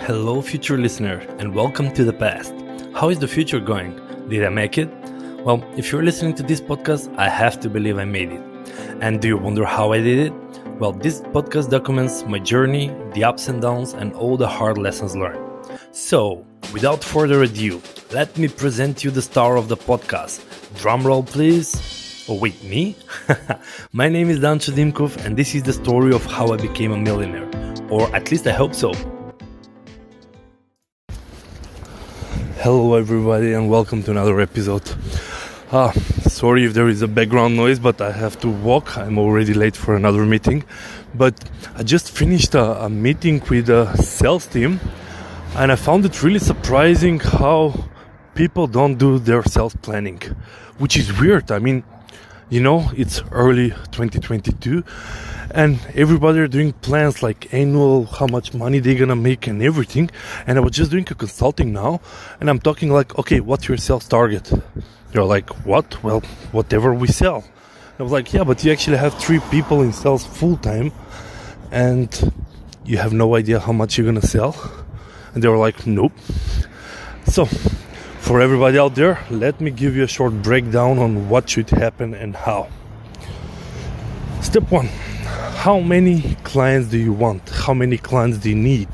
Hello, future listener, and welcome to the past. How is the future going? Did I make it? Well, if you're listening to this podcast, I have to believe I made it. And do you wonder how I did it? Well, this podcast documents my journey, the ups and downs, and all the hard lessons learned. So, without further ado, let me present you the star of the podcast. Drum roll, please. Oh, wait, me? My name is Dancho Dimkov, and this is the story of how I became a millionaire. Or at least I hope so. Hello everybody and welcome to another episode. Sorry if there is a background noise, but I have to walk. I'm already late for another meeting. But I just finished a meeting with a sales team, and I found it really surprising how people don't do their sales planning, which is weird. I mean, you know, it's early 2022 and everybody are doing plans like annual, how much money they're gonna make and everything. And I was just doing a consulting now and I'm talking like, okay, what's your sales target? You're like, what? Well, whatever we sell. And I was like, yeah, but you actually have 3 people in sales full time and you have no idea how much you're gonna sell. And they were like, nope. So for everybody out there, let me give you a short breakdown on what should happen and how. Step 1. How many clients do you want? How many clients do you need?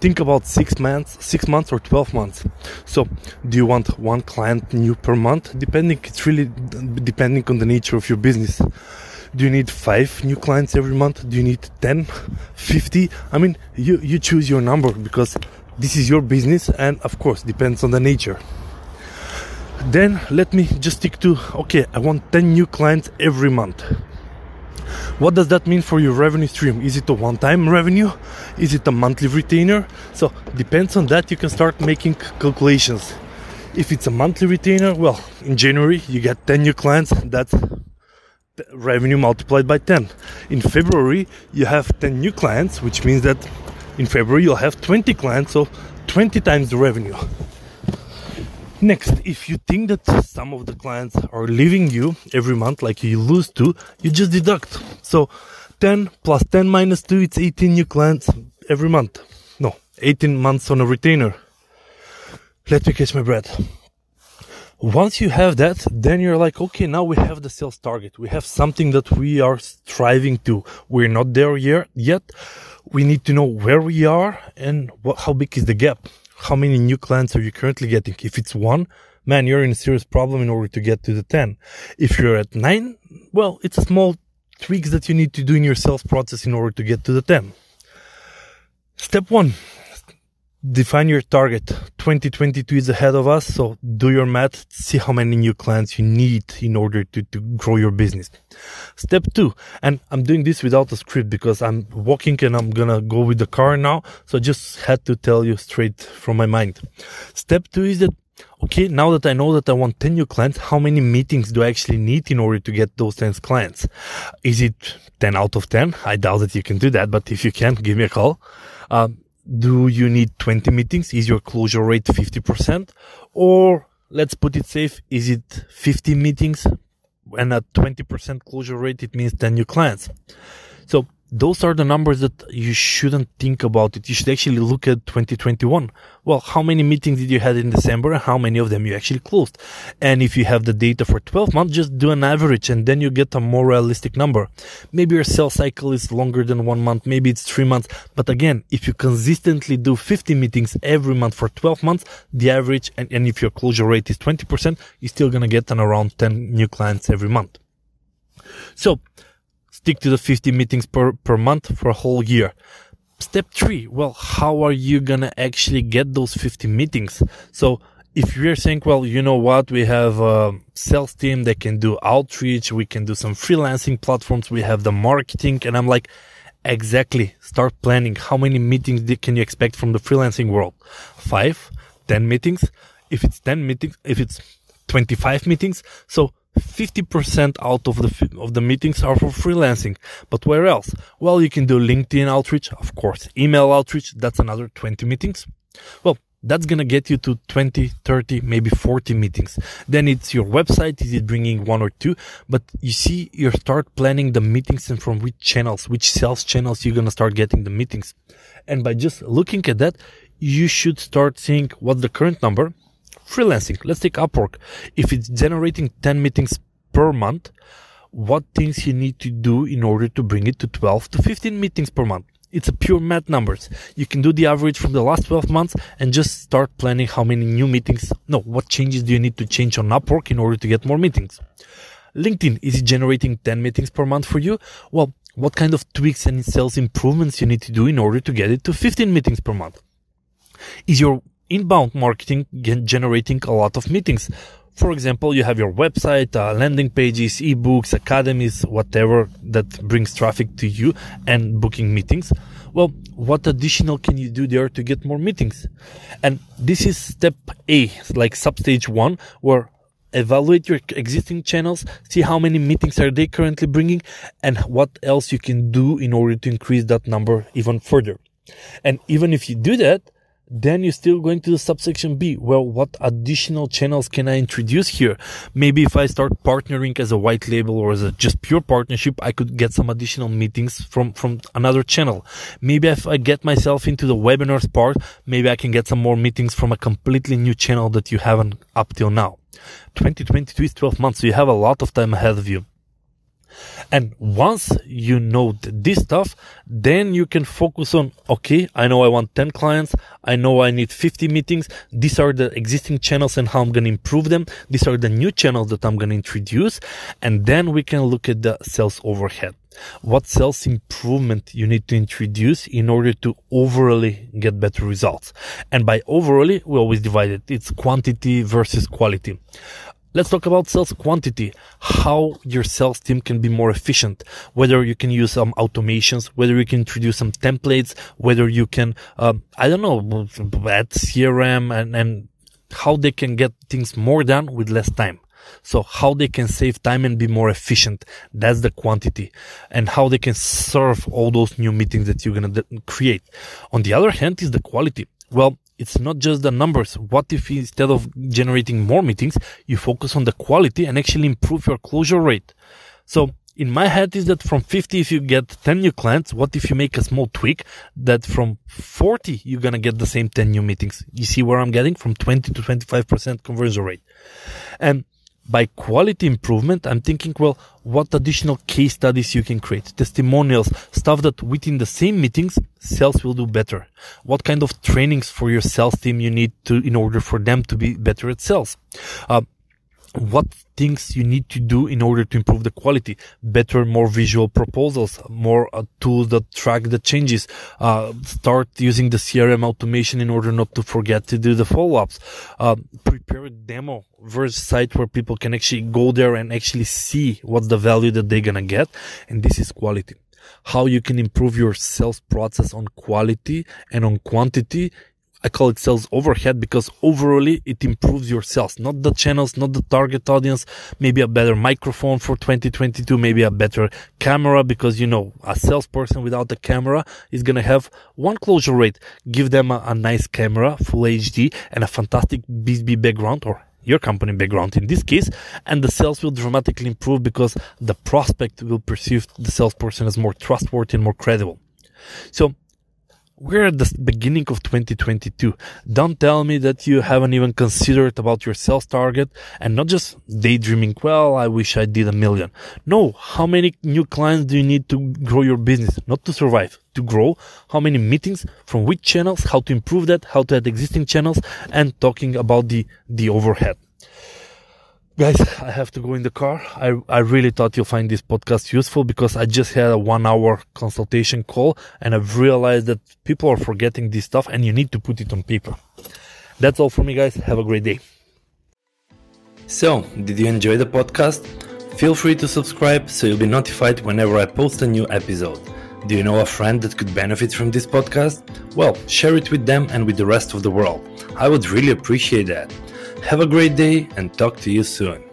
Think about 6 months or 12 months. So do you want 1 client new per month? It's really depending on the nature of your business. Do you need 5 new clients every month? Do you need 10, 50? I mean, you choose your number because this is your business and of course depends on the nature. Then let me just stick to, okay, I want 10 new clients every month. What does that mean for your revenue stream? Is it a one-time revenue? Is it a monthly retainer? So depends on that, you can start making calculations. If it's a monthly retainer, well, in January you get 10 new clients, that's revenue multiplied by 10. In February you have 10 new clients, which means that in February you'll have 20 clients, so 20 times the revenue. Next, if you think that some of the clients are leaving you every month, like you lose 2, you just deduct. So 10 plus 10 minus 2, it's 18 new clients every month. No, 18 months on a retainer. Let me catch my breath. Once you have that, then you're like, okay, now we have the sales target. We have something that we are striving to. We're not there yet. We need to know where we are and how big is the gap. How many new clients are you currently getting? If it's 1, man, you're in a serious problem in order to get to the 10. If you're at 9, well, it's a small tweaks that you need to do in your sales process in order to get to the 10. Step 1. Define your target. 2022 is ahead of us, so do your math, see how many new clients you need in order to grow your business. Step 2, and I'm doing this without a script because I'm walking and I'm gonna go with the car now, so I just had to tell you straight from my mind. Step 2 is that, okay, now that I know that I want 10 new clients, how many meetings do I actually need in order to get those 10 clients? Is it 10 out of 10? I doubt that you can do that, but if you can, give me a call. Do you need 20 meetings? Is your closure rate 50%? Or let's put it safe, is it 50 meetings? And at 20% closure rate, it means 10 new clients. So those are the numbers that you shouldn't think about it. You should actually look at 2021. Well, how many meetings did you have in December and how many of them you actually closed? And if you have the data for 12 months, just do an average and then you get a more realistic number. Maybe your sales cycle is longer than 1 month. Maybe it's 3 months. But again, if you consistently do 50 meetings every month for 12 months, the average, and if your closure rate is 20%, you're still going to get an around 10 new clients every month. So, stick to the 50 meetings per month for a whole year. Step 3. Well, how are you going to actually get those 50 meetings? So if you're saying, well, you know what? We have a sales team that can do outreach. We can do some freelancing platforms. We have the marketing. And I'm like, exactly. Start planning. How many meetings can you expect from the freelancing world? 5, 10 meetings. If it's 10 meetings, if it's 25 meetings. So 50% out of the meetings are for freelancing. But where else? Well, you can do LinkedIn outreach, of course. Email outreach, that's another 20 meetings. Well, That's going to get you to 20, 30, maybe 40 meetings. Then it's your website. Is it bringing one or two? But you see, you start planning the meetings and from which channels, which sales channels you're going to start getting the meetings. And by just looking at that, you should start seeing what's the current number. Freelancing. Let's take Upwork. If it's generating 10 meetings per month, what things you need to do in order to bring it to 12 to 15 meetings per month? It's a pure math numbers. You can do the average from the last 12 months and just start planning how many new meetings. No, what changes do you need to change on Upwork in order to get more meetings? LinkedIn, is it generating 10 meetings per month for you? Well, what kind of tweaks and sales improvements you need to do in order to get it to 15 meetings per month? Is your inbound marketing generating a lot of meetings? For example, you have your website, landing pages, ebooks, academies, whatever that brings traffic to you and booking meetings. Well, what additional can you do there to get more meetings? And this is step A, like substage one, where evaluate your existing channels, see how many meetings are they currently bringing and what else you can do in order to increase that number even further. And even if you do that, then you're still going to the subsection B. Well, what additional channels can I introduce here? Maybe if I start partnering as a white label or as a just pure partnership, I could get some additional meetings from another channel. Maybe if I get myself into the webinars part, maybe I can get some more meetings from a completely new channel that you haven't up till now. 2022 is 12 months, so you have a lot of time ahead of you. And once you know this stuff, then you can focus on, okay, I know I want 10 clients. I know I need 50 meetings. These are the existing channels and how I'm going to improve them. These are the new channels that I'm going to introduce. And then we can look at the sales overhead. What sales improvement you need to introduce in order to overally get better results. And by overally, we always divide it. It's quantity versus quality. Let's talk about sales quantity, how your sales team can be more efficient, whether you can use some automations, whether you can introduce some templates, whether you can, add CRM and how they can get things more done with less time. So how they can save time and be more efficient. That's the quantity and how they can serve all those new meetings that you're going to create. On the other hand is the quality. Well, it's not just the numbers. What if instead of generating more meetings, you focus on the quality and actually improve your closure rate? So in my head is that from 50, if you get 10 new clients, what if you make a small tweak that from 40, you're going to get the same 10 new meetings? You see where I'm getting from 20 to 25% conversion rate. And by quality improvement, I'm thinking, well, what additional case studies you can create, testimonials, stuff that within the same meetings, sales will do better. What kind of trainings for your sales team you need to, in order for them to be better at sales? What things you need to do in order to improve the quality, better, more visual proposals, more tools that track the changes, start using the CRM automation in order not to forget to do the follow-ups, prepare a demo versus site where people can actually go there and actually see what's the value that they're going to get. And this is quality. How you can improve your sales process on quality and on quantity. I call it sales overhead because overally it improves your sales, not the channels, not the target audience, maybe a better microphone for 2022, maybe a better camera because, you know, a salesperson without a camera is going to have one closure rate. Give them a nice camera, full HD and a fantastic BSB background or your company background in this case, and the sales will dramatically improve because the prospect will perceive the salesperson as more trustworthy and more credible. So, we're at the beginning of 2022. Don't tell me that you haven't even considered about your sales target and not just daydreaming, well, I wish I did 1 million. No, how many new clients do you need to grow your business? Not to survive, to grow. How many meetings, from which channels, how to improve that, how to add existing channels, and talking about the overhead. Guys, I have to go in the car. I really thought you'll find this podcast useful because I just had a 1-hour consultation call and I've realized that people are forgetting this stuff and you need to put it on paper. That's all for me, guys. Have a great day. So, did you enjoy the podcast? Feel free to subscribe so you'll be notified whenever I post a new episode. Do you know a friend that could benefit from this podcast? Well, share it with them and with the rest of the world. I would really appreciate that. Have a great day and talk to you soon.